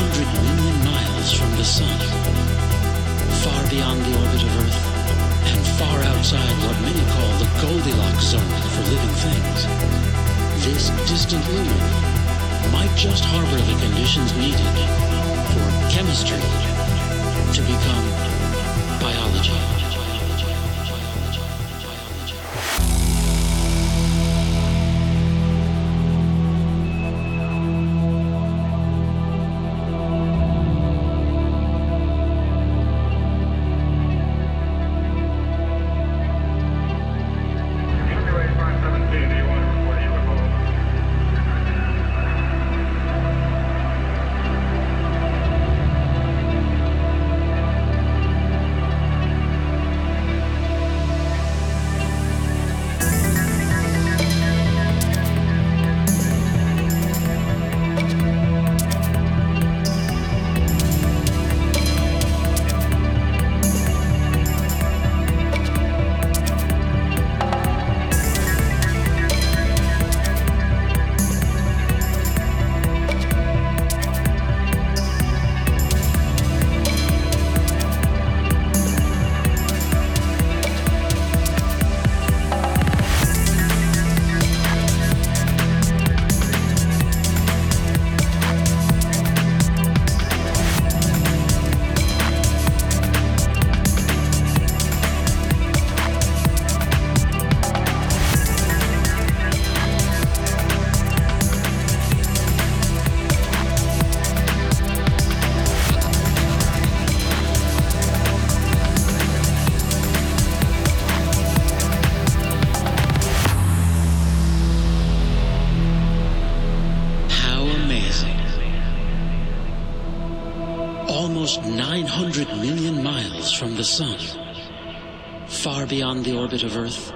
100 million miles from the sun, far beyond the orbit of Earth, and far outside what many call the Goldilocks zone for living things. This distant moon might just harbor the conditions needed for chemistry to become biology. Almost 900 million miles from the sun, far beyond the orbit of Earth,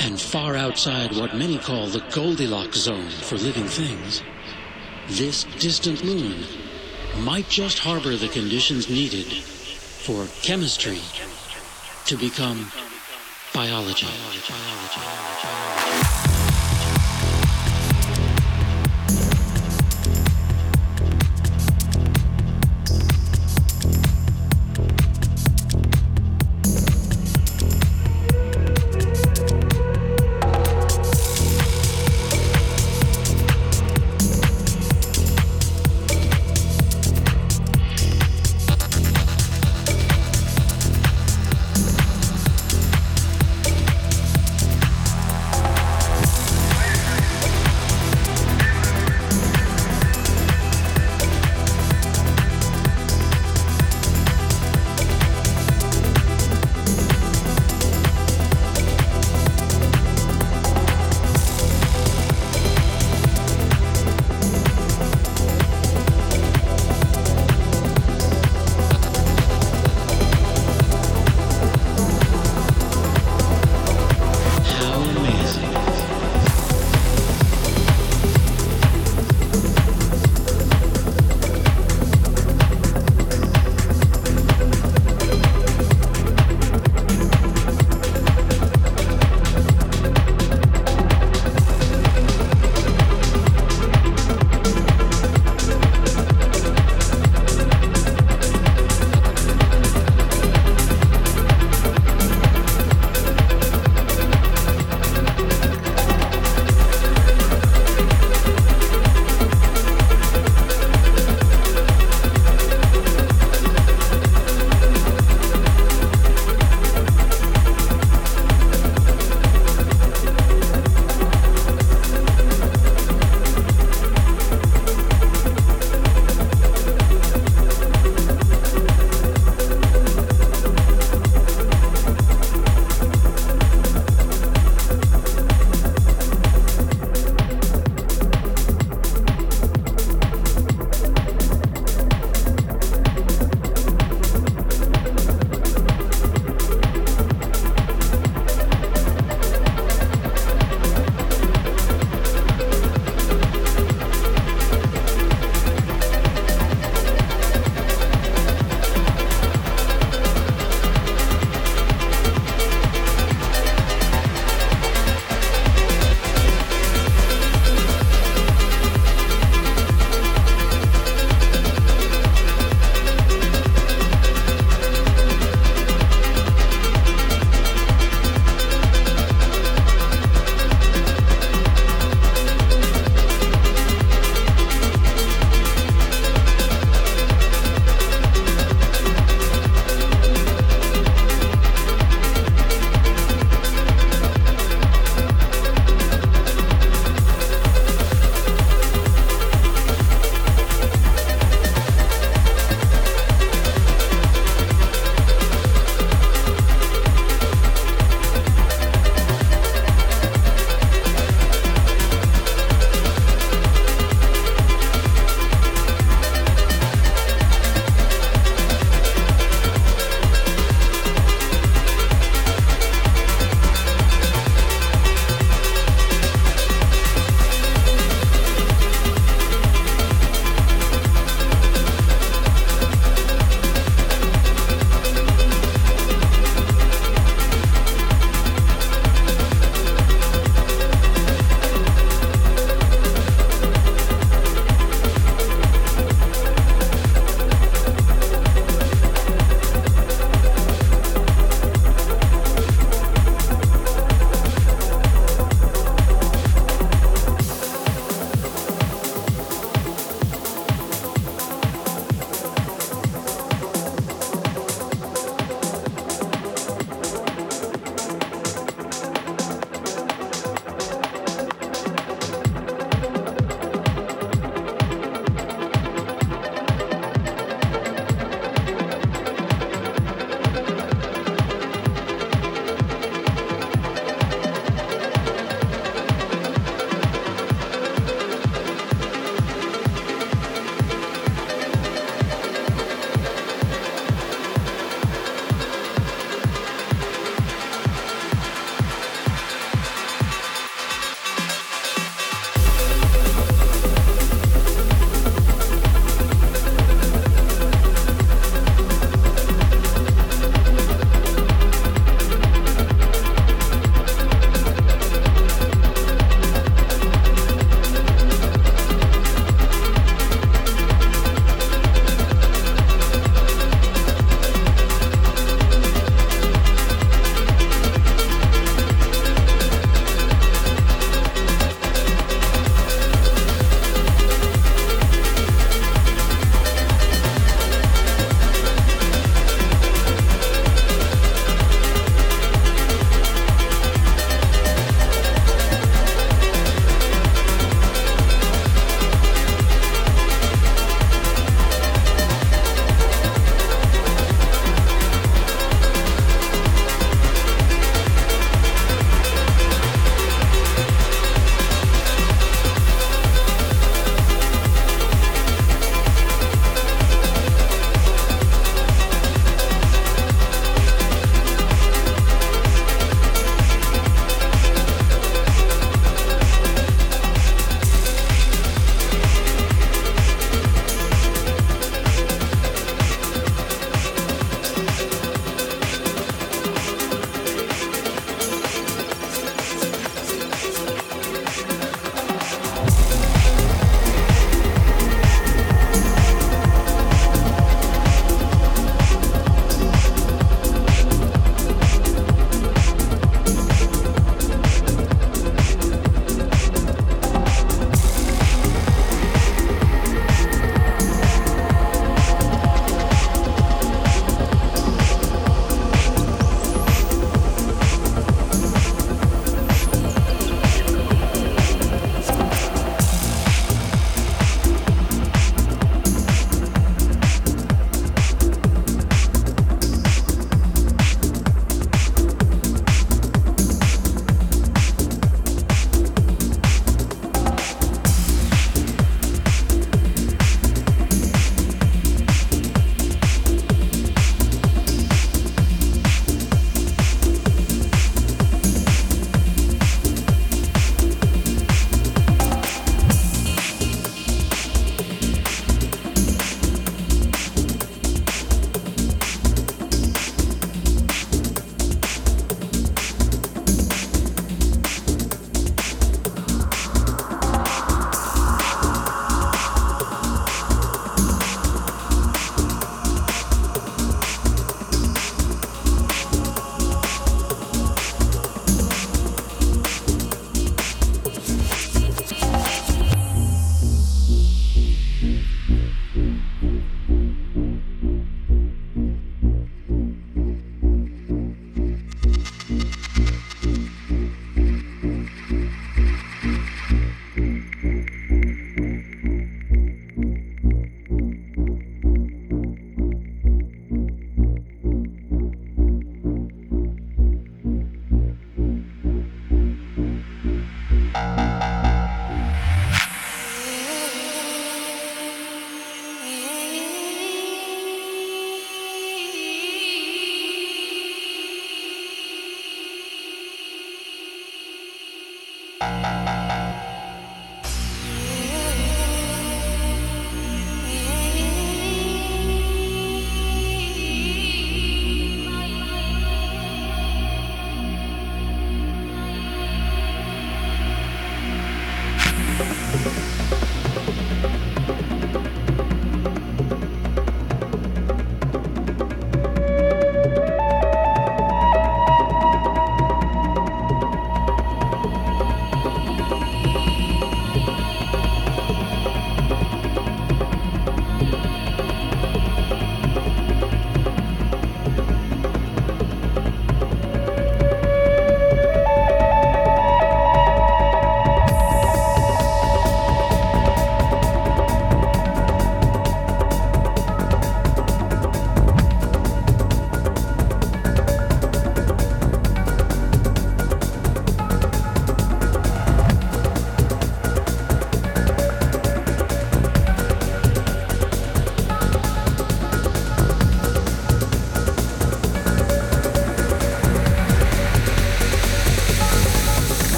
and far outside what many call the Goldilocks zone for living things, this distant moon might just harbor the conditions needed for chemistry to become biology.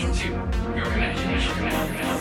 into your imagination.